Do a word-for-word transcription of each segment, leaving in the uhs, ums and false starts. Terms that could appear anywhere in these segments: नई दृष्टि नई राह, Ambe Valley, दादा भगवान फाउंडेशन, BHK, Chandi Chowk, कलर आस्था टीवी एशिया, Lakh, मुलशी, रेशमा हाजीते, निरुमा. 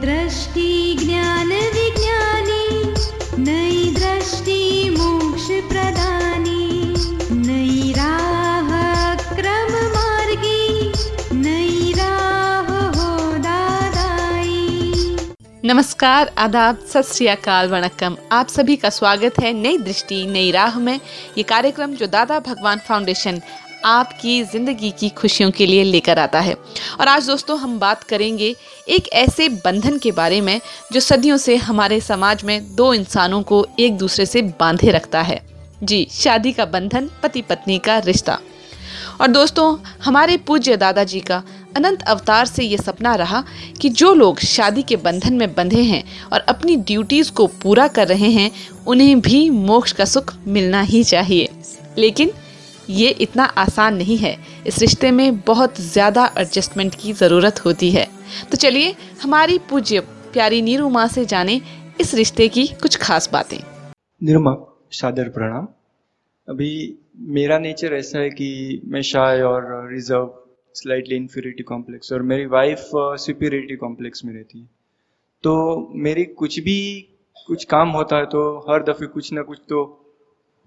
दृष्टि ज्ञान विज्ञानी, नई दृष्टि मोक्ष प्रदानी, नई राह क्रम मार्गी, नई राह हो दादाई। नमस्कार, आदाब, सत श्री अकाल, वणक्कम। आप सभी का स्वागत है नई दृष्टि नई राह में। ये कार्यक्रम जो दादा भगवान फाउंडेशन आपकी ज़िंदगी की खुशियों के लिए लेकर आता है। और आज दोस्तों हम बात करेंगे एक ऐसे बंधन के बारे में जो सदियों से हमारे समाज में दो इंसानों को एक दूसरे से बांधे रखता है। जी, शादी का बंधन, पति पत्नी का रिश्ता। और दोस्तों हमारे पूज्य दादाजी का अनंत अवतार से ये सपना रहा कि जो लोग शादी के बंधन में बंधे हैं और अपनी ड्यूटीज़ को पूरा कर रहे हैं उन्हें भी मोक्ष का सुख मिलना ही चाहिए। लेकिन ये इतना आसान नहीं है, इस रिश्ते में बहुत ज़्यादा एडजस्टमेंट की ज़रूरत होती है। तो चलिए हमारी पूज्य प्यारी निरुमा से जाने इस रिश्ते की कुछ खास बातें। निरुमा, सादर प्रणाम। अभी मेरा नेचर ऐसा है कि मैं शाय और रिजर्व, स्लाइटली इन्फीरियरिटी कॉम्प्लेक्स, और मेरी वाइफ सुपीरियरिटी कॉम्प्लेक्स में रहती है। तो मेरी कुछ भी कुछ काम होता है तो हर दफ़े कुछ ना कुछ तो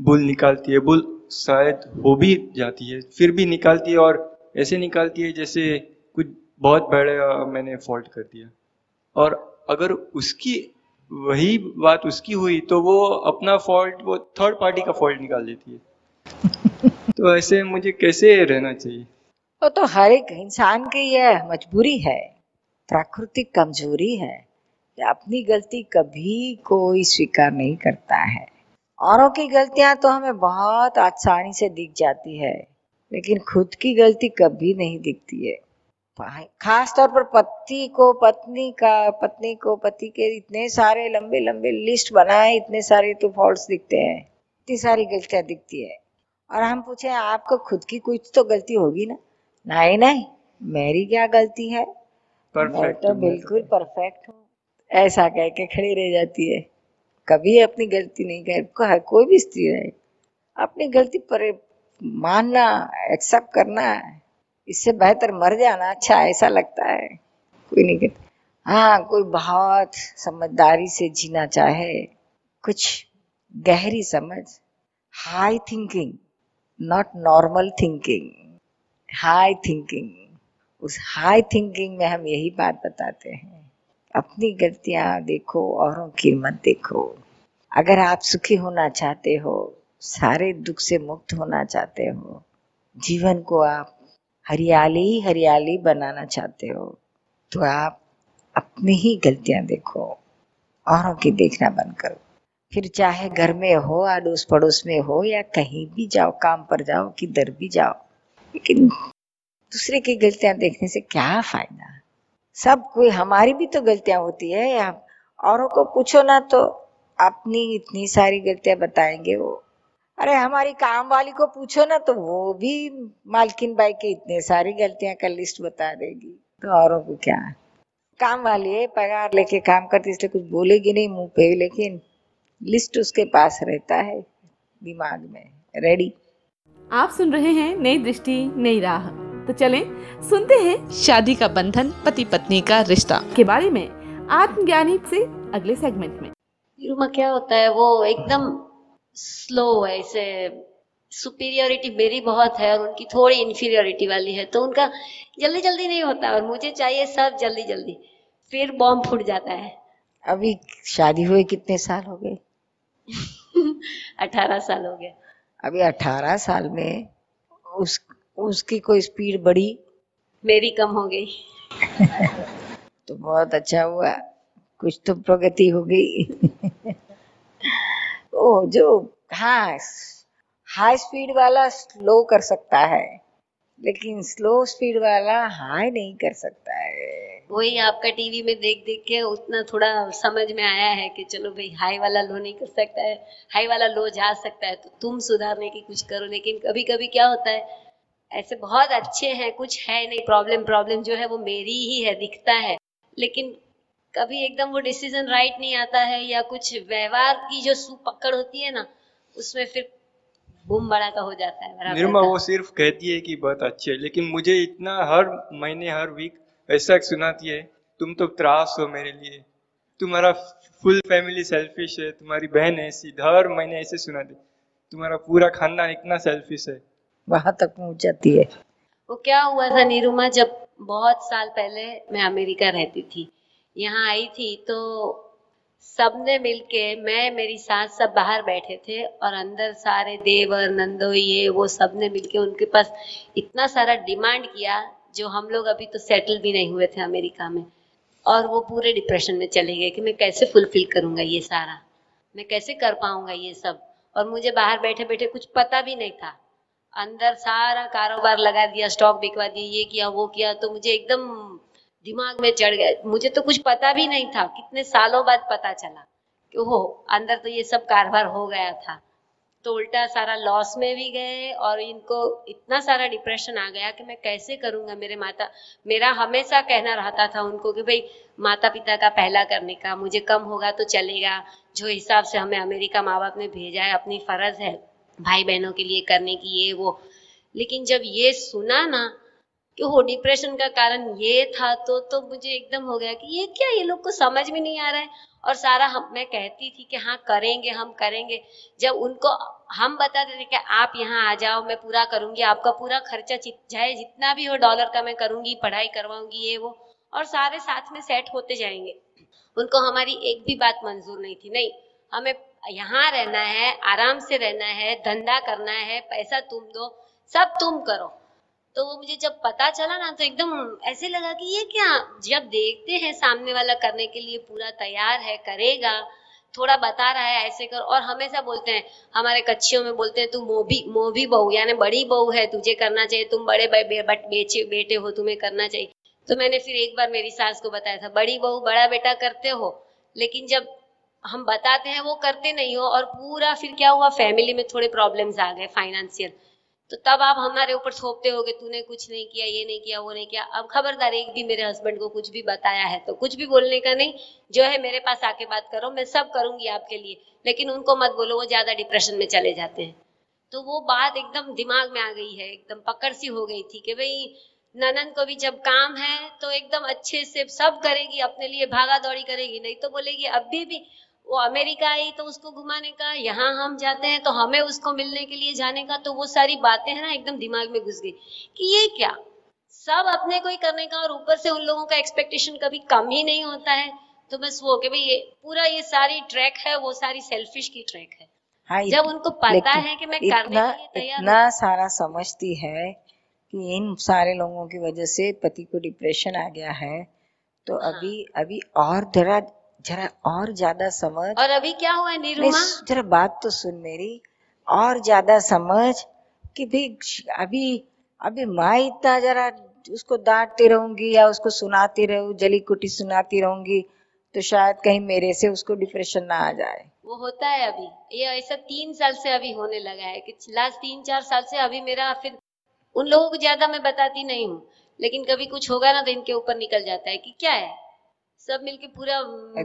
भूल निकालती है। भूल शायद हो भी जाती है, फिर भी निकालती है, और ऐसे निकालती है जैसे कुछ बहुत बड़ा मैंने फॉल्ट कर दिया। और अगर उसकी वही बात उसकी हुई तो वो अपना फॉल्ट, वो थर्ड पार्टी का फॉल्ट निकाल देती है। तो ऐसे मुझे कैसे रहना चाहिए? वो तो हर एक इंसान की यह मजबूरी है, प्राकृतिक कमजोरी है। अपनी गलती कभी कोई स्वीकार नहीं करता है। औरों की गलतियां तो हमें बहुत आसानी से दिख जाती है, लेकिन खुद की गलती कभी नहीं दिखती है। खास तौर पर पति को पत्नी का पत्नी को पति के इतने सारे लंबे लंबे लिस्ट बनाए, इतने सारे तो फॉल्ट्स दिखते हैं, इतनी सारी गलतियां दिखती है। और हम पूछे आपको खुद की कुछ तो गलती होगी ना? नहीं नहीं, मेरी क्या गलती है, मैं तो बिल्कुल परफेक्ट हूँ, ऐसा कह के खड़ी रह जाती है। कभी अपनी गलती नहीं कह, कोई भी स्त्री रहे, अपनी गलती पर मानना, एक्सेप्ट करना, इससे बेहतर मर जाना अच्छा, ऐसा लगता है। कोई नहीं कहता। हाँ, कोई बहुत समझदारी से जीना चाहे, कुछ गहरी समझ, high thinking, not normal thinking, high thinking. उस हाई थिंकिंग में हम यही बात बताते हैं, अपनी गलतियां देखो, औरों की मत देखो। अगर आप सुखी होना चाहते हो, सारे दुख से मुक्त होना चाहते हो, जीवन को आप हरियाली हरियाली बनाना चाहते हो, तो आप अपनी ही गलतियां देखो, औरों की देखना बंद करो। फिर चाहे घर में हो, अड़ोस पड़ोस में हो, या कहीं भी जाओ, काम पर जाओ, किधर भी जाओ, लेकिन दूसरे की गलतियां देखने से क्या फायदा? सब कोई, हमारी भी तो गलतियां होती है। आप औरों को पूछो ना तो अपनी इतनी सारी गलतियां बताएंगे वो। अरे हमारी काम वाली को पूछो ना तो वो भी मालकिन बाई के इतने सारी गलतियां का लिस्ट बता देगी। तो औरों को क्या, काम वाली है, पगार लेके काम करती, इसलिए कुछ बोलेगी नहीं मुंह पे, लेकिन लिस्ट उसके पास रहता है दिमाग में रेडी। आप सुन रहे हैं नई दृष्टि नई राह। तो चलें सुनते हैं शादी का बंधन, पति पत्नी का रिश्ता के बारे में आत्मज्ञानी से अगले सेगमेंट में। निरुमा, क्या होता है वो एकदम स्लो है, ऐसे सुपीरियरिटी मेरी बहुत है और उनकी थोड़ी इन्फीरियरिटी वाली है, तो उनका जल्दी जल्दी नहीं होता और मुझे चाहिए सब जल्दी जल्दी, फिर बॉम्ब फूट जाता है। अभी शादी हुए कितने साल हो गए? अठारह साल हो गए। अभी अठारह साल में उस उसकी कोई स्पीड बढ़ी, मेरी कम हो गई। तो बहुत अच्छा हुआ, कुछ तो प्रगति हो गई। ओ जो हाँ, हाई स्पीड वाला स्लो कर सकता है, लेकिन स्लो स्पीड वाला हाई नहीं कर सकता है। वही आपका टीवी में देख देख के उतना थोड़ा समझ में आया है कि चलो भाई, हाई वाला लो नहीं कर सकता है, हाई वाला लो जा सकता है, तो तुम सुधारने की कुछ करो। लेकिन कभी कभी क्या होता है, ऐसे बहुत अच्छे हैं, कुछ है नहीं, प्रॉब्लम प्रॉब्लम जो है वो मेरी ही है, दिखता है, लेकिन कभी एकदम वो डिसीजन राइट नहीं आता है, या कुछ व्यवहार की जो सुपकड़ होती है ना, उसमें फिर बूम बड़ाका हो जाता है। निरुमा वो सिर्फ कहती है कि बहुत अच्छी है, लेकिन मुझे इतना हर महीने हर वीक ऐसा सुनाती है तुम तो त्रास हो मेरे लिए, तुम्हारा फुल फैमिली सेल्फिश है, तुम्हारी बहन ऐसी, हर महीने ऐसे सुना दे, तुम्हारा पूरा खानदान इतना सेल्फिश है, वहां तक पहुंच जाती है। वो क्या हुआ था निरुमा, जब बहुत साल पहले मैं अमेरिका रहती थी, यहाँ आई थी तो सबने मिलके, मैं मेरी सास सब बाहर बैठे थे और अंदर सारे देवर नंदोई ये वो सबने मिलके उनके पास इतना सारा डिमांड किया, जो हम लोग अभी तो सेटल भी नहीं हुए थे अमेरिका में, और वो पूरे डिप्रेशन में चले गए कि मैं कैसे फुलफिल करूँगा ये सारा, मैं कैसे कर पाऊँगा ये सब, और मुझे बाहर बैठे बैठे कुछ पता भी नहीं था, अंदर सारा कारोबार लगा दिया, स्टॉक बिकवा दिया, ये किया वो किया, तो मुझे एकदम दिमाग में चढ़ गया, मुझे तो कुछ पता भी नहीं था, कितने सालों बाद पता चला कि हो अंदर तो ये सब कारोबार हो गया था, तो उल्टा सारा लॉस में भी गए और इनको इतना सारा डिप्रेशन आ गया कि मैं कैसे करूँगा। मेरे माता मेरा हमेशा कहना रहता था उनको कि भाई माता पिता का पहला करने का, मुझे कम होगा तो चलेगा, जो हिसाब से हमें अमेरिका माँ बाप ने भेजा है अपनी फर्ज है भाई बहनों के लिए करने की ये वो। लेकिन जब ये सुना ना कि हो डिप्रेशन का कारण ये था, तो तो मुझे एकदम हो गया कि ये क्या, ये लोग को समझ में नहीं आ रहा है, और सारा हम मैं कहती थी कि हाँ करेंगे हम करेंगे, जब उनको हम बताते थे कि आप यहाँ आ जाओ मैं पूरा करूँगी, आपका पूरा खर्चा चाहे जितना भी हो डॉलर का मैं करूँगी, पढ़ाई करवाऊंगी ये वो, और सारे साथ में सेट होते जाएंगे, उनको हमारी एक भी बात मंजूर नहीं थी, नहीं हमें यहाँ रहना है, आराम से रहना है, धंधा करना है, पैसा तुम दो, सब तुम करो। तो वो मुझे जब पता चला ना तो एकदम ऐसे लगा कि ये क्या, जब देखते हैं सामने वाला करने के लिए पूरा तैयार है, करेगा, थोड़ा बता रहा है ऐसे कर, और हमेशा बोलते हैं हमारे कच्चियों में बोलते हैं तू मोभी मोभी बहू यानी बड़ी बहू है, तुझे करना चाहिए, तुम बड़े बेटे बेटे हो, तुम्हें करना चाहिए। तो मैंने फिर एक बार मेरी सास को बताया था, बड़ी बहू बड़ा बेटा करते हो, लेकिन जब हम बताते हैं वो करते नहीं हो, और पूरा फिर क्या हुआ फैमिली में थोड़े प्रॉब्लम्स आ गए फाइनेंशियल, तो तब आप हमारे ऊपर थोपते होगे तूने कुछ नहीं किया, ये नहीं किया, वो नहीं किया। अब खबरदार एक भी मेरे हस्बैंड को कुछ भी बताया है तो कुछ भी बोलने का नहीं, जो है मेरे पास आके बात करो, मैं सब करूंगी आपके लिए, लेकिन उनको मत बोलो, वो ज्यादा डिप्रेशन में चले जाते हैं। तो वो बात एकदम दिमाग में आ गई है, एकदम पकड़ सी हो गई थी कि भाई ननन को भी जब काम है तो एकदम अच्छे से सब करेगी, अपने लिए भागा दौड़ी करेगी, नहीं तो बोलेगी अभी भी वो अमेरिका आई तो उसको घुमाने का, यहाँ हम जाते हैं तो हमें उसको मिलने के लिए जाने का। तो वो सारी बातें हैं ना एकदम दिमाग में घुस गई कि ये क्या, सब अपने को ही करने का, और ऊपर से उन लोगों का एक्सपेक्टेशन कभी कम ही नहीं होता है। तो बस वो कि भाई ये पूरा ये सारी ट्रैक है, वो सारी सेल्फिश की ट्रैक है। हाँ, जब उनको पता है कि मैं करने के लिए तैयार, इतना सारा समझती है कि इन सारे लोगों की वजह से पति को डिप्रेशन आ गया है, तो अभी अभी और जरा जरा और ज्यादा समझ, और अभी क्या हुआ निरुमा जरा बात तो सुन मेरी, और ज्यादा समझ कि भी अभी अभी माँ इतना जरा उसको डांटती रहूंगी या उसको सुनाती रहूं, जली कुटी सुनाती रहूंगी, तो शायद कहीं मेरे से उसको डिप्रेशन ना आ जाए। वो होता है अभी, ये ऐसा तीन साल से अभी होने लगा है कि लास्ट तीन चार साल से अभी मेरा, फिर उन लोगों को ज्यादा मैं बताती नहीं हूँ, लेकिन कभी कुछ होगा ना तो इनके ऊपर निकल जाता है कि क्या है, सब मिलके पूरा,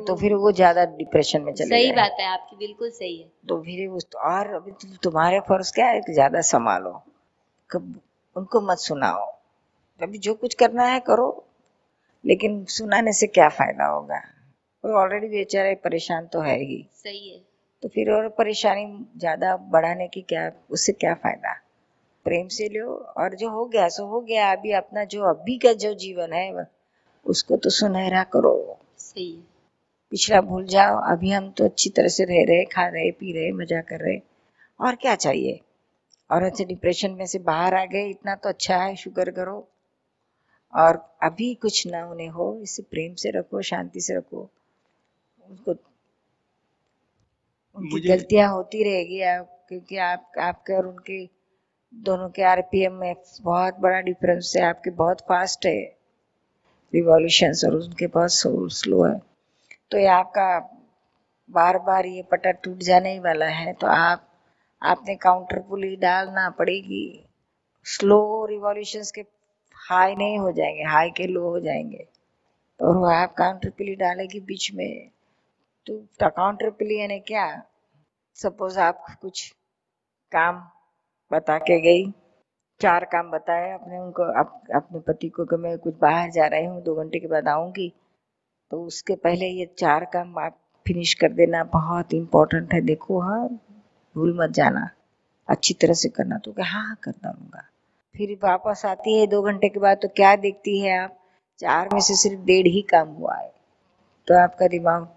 तो फिर वो ज्यादा डिप्रेशन में चले। सही बात है आपकी, बिल्कुल सही है। तो फिर उस तो और अभी तुम्हारे फर्ज क्या है कि ज्यादा संभालो, कब उनको मत सुनाओ, अभी जो कुछ करना है करो, लेकिन सुनाने से क्या फायदा होगा, वो ऑलरेडी बेचारे परेशान तो है ही। सही है, तो फिर और परेशानी ज्यादा बढ़ाने की क्या, उससे क्या फायदा, प्रेम से लो, और जो हो गया सो हो गया, अभी अपना जो अभी का जो जीवन है उसको तो सुनहरा करो। सही, पिछला भूल जाओ, अभी हम तो अच्छी तरह से रह रहे, खा रहे, पी रहे, मजा कर रहे, और क्या चाहिए। और अच्छे डिप्रेशन में से बाहर आ गए, इतना तो अच्छा है, शुक्र करो। और अभी कुछ ना उन्हें हो, इसे प्रेम से रखो, शांति से रखो, उनको गलतियां होती रहेगी, क्योंकि आप आपके और उनके दोनों के आरपीएम में बहुत बड़ा डिफरेंस है, आपके बहुत फास्ट है रिवॉल्यूशंस और उनके पास स्लो है, तो ये आपका बार बार ये पटा टूट जाने ही वाला है, तो आप आपने काउंटर पुली डालना पड़ेगी। स्लो रिवॉल्यूशंस के हाई नहीं हो जाएंगे, हाई के लो हो जाएंगे, और वो आप काउंटर पुली डालेगी बीच में, तो काउंटर पुली यानी क्या, सपोज आप कुछ काम बता के गई, चार काम बताए अपने उनको, अप, अपने पति को कि मैं कुछ बाहर जा रही हूँ, दो घंटे के बाद आऊँगी, तो उसके पहले ये चार काम आप फिनिश कर देना, बहुत इम्पोर्टेंट है। देखो हाँ, भूल मत जाना, अच्छी तरह से करना। तो क्या हाँ हाँ कर दूँगा। फिर वापस आती है दो घंटे के बाद, तो क्या देखती है आप, चार में से सिर्फ डेढ़ ही काम हुआ है। तो आपका दिमाग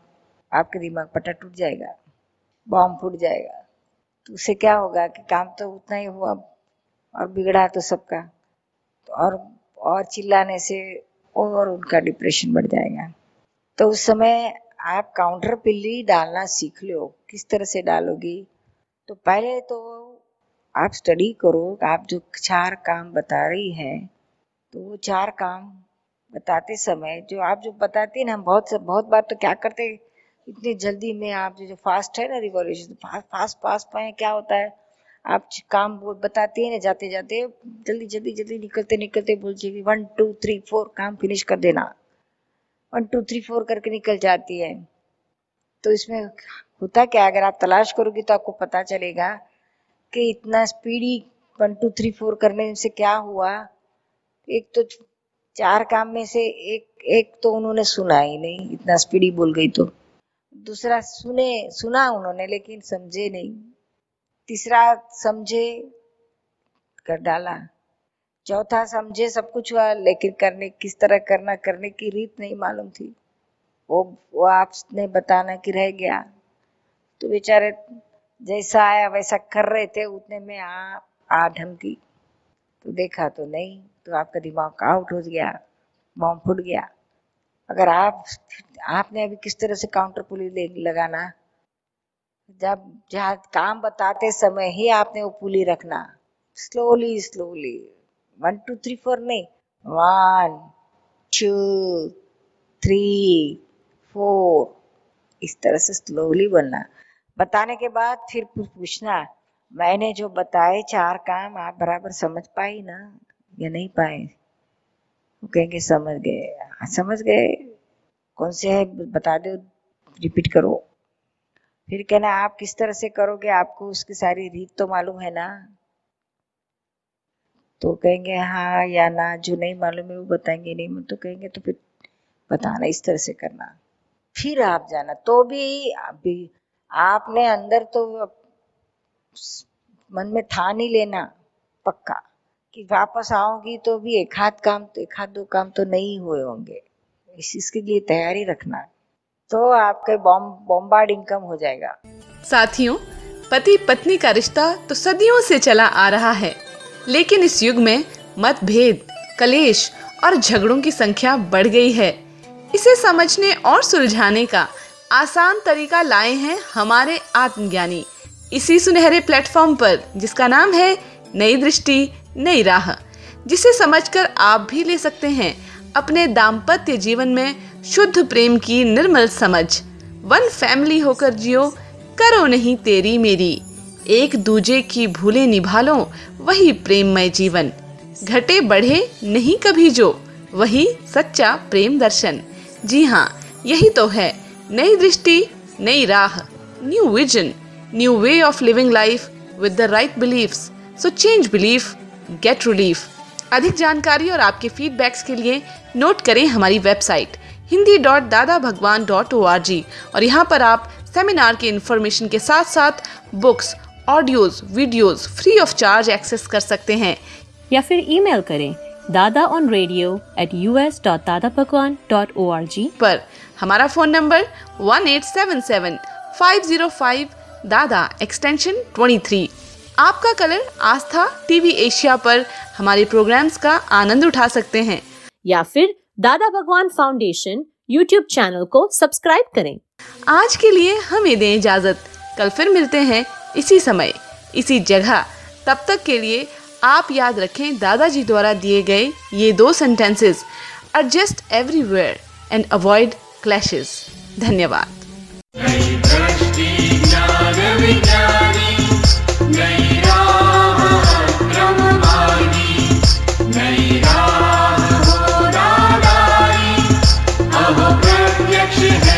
आपके दिमाग पटा टूट जाएगा, बॉम्ब फूट जाएगा। तो उससे क्या होगा कि काम तो उतना ही हुआ और बिगड़ा तो सबका, तो और और चिल्लाने से और उनका डिप्रेशन बढ़ जाएगा। तो उस समय आप काउंटर पिल्ली डालना सीख लो। किस तरह से डालोगी, तो पहले तो आप स्टडी करो, आप जो चार काम बता रही है, तो वो चार काम बताते समय जो आप जो बताती ना, हम बहुत सब बहुत बार तो क्या करते इतनी जल्दी में, आप जो जो फास्ट है ना रिवॉल्यूशन, फास्ट फास्ट फास्ट पाए क्या होता है, आप काम वो बताती है ना जाते जाते, जल्दी जल्दी जल्दी निकलते निकलते बोल जाएगी वन टू थ्री फोर, काम फिनिश कर देना, वन टू थ्री फोर करके निकल जाती है। तो इसमें होता क्या, अगर आप तलाश करोगी तो आपको पता चलेगा कि इतना speedy one two three four करने से क्या हुआ, एक तो चार काम में से एक एक तो उन्होंने सुना ही नहीं, इतना स्पीडी बोल गई। तो दूसरा सुने सुना उन्होंने लेकिन समझे नहीं। तीसरा समझे कर डाला। चौथा समझे सब कुछ हुआ लेकिन करने किस तरह करना, करने की रीत नहीं मालूम थी, वो वो आपने बताना कि रह गया। तो बेचारे जैसा आया वैसा कर रहे थे, उतने में आ आ ढमकी, तो देखा तो नहीं, तो आपका दिमाग आउट हो गया, बॉम्ब फूट गया। अगर आप आपने अभी किस तरह से काउंटर पुली लगाना, जब जहाँ काम बताते समय ही आपने वो पुली रखना, slowly slowly, one two three four नहीं, वन टू थ्री फोर, इस तरह से स्लोली बोलना। बताने के बाद फिर पूछना, मैंने जो बताए चार काम आप बराबर समझ पाई ना या नहीं पाए। वो कहेंगे समझ गए, समझ गए कौन से है बता दो, रिपीट करो। फिर कहना आप किस तरह से करोगे, आपको उसकी सारी रीत तो मालूम है ना। तो कहेंगे हाँ या ना, जो नहीं मालूम है वो बताएंगे नहीं, तो कहेंगे तो फिर बताना, इस तरह से करना। फिर आप जाना, तो भी, भी आपने अंदर तो मन में ठान ही लेना पक्का कि वापस आओगी तो भी एक हाथ काम तो एक हाथ दो काम तो नहीं हुए होंगे, इस इसके लिए तैयारी रखना। तो आपके बॉम्ब बॉम्बार्डिंग कम हो जाएगा। साथियों, पति पत्नी का रिश्ता तो सदियों से चला आ रहा है, लेकिन इस युग में मतभेद, कलेश और झगड़ों की संख्या बढ़ गई है। इसे समझने और सुलझाने का आसान तरीका लाए हैं हमारे आत्मज्ञानी इसी सुनहरे प्लेटफॉर्म पर, जिसका नाम है नई दृष्टि नई राह, जिसे समझकर आप भी ले सकते हैं अपने दाम्पत्य जीवन में शुद्ध प्रेम की निर्मल समझ। वन फैमिली होकर जियो, करो नहीं तेरी मेरी, एक दूजे की भूले निभालो, वही प्रेममय जीवन। घटे बढ़े नहीं कभी जो, वही सच्चा प्रेम दर्शन। जी हाँ, यही तो है नई दृष्टि नई राह, new vision, new way of living life with the right beliefs. So change belief, get relief. अधिक जानकारी और आपके फीडबैक्स के लिए नोट करें हमारी website Hindi dot Dada Bhagwan dot O R जी, और यहाँ पर आप सेमिनार के इन्फॉर्मेशन के साथ साथ books, audios, videos free of charge access कर सकते हैं, या फिर ईमेल करें Dada on radio at U S dot Dada Bhagwan dot O R G पर। हमारा phone number one eight seven seven five zero five Dada extension twenty three. आपका कलर आस्था टीवी एशिया पर हमारे प्रोग्राम्स का आनंद उठा सकते हैं, या फिर दादा भगवान फाउंडेशन YouTube channel को सब्सक्राइब करें। आज के लिए हमें दें इजाज़त, कल फिर मिलते हैं इसी समय इसी जगह। तब तक के लिए आप याद रखें दादाजी द्वारा दिए गए ये दो sentences, adjust everywhere and avoid clashes. धन्यवाद। नई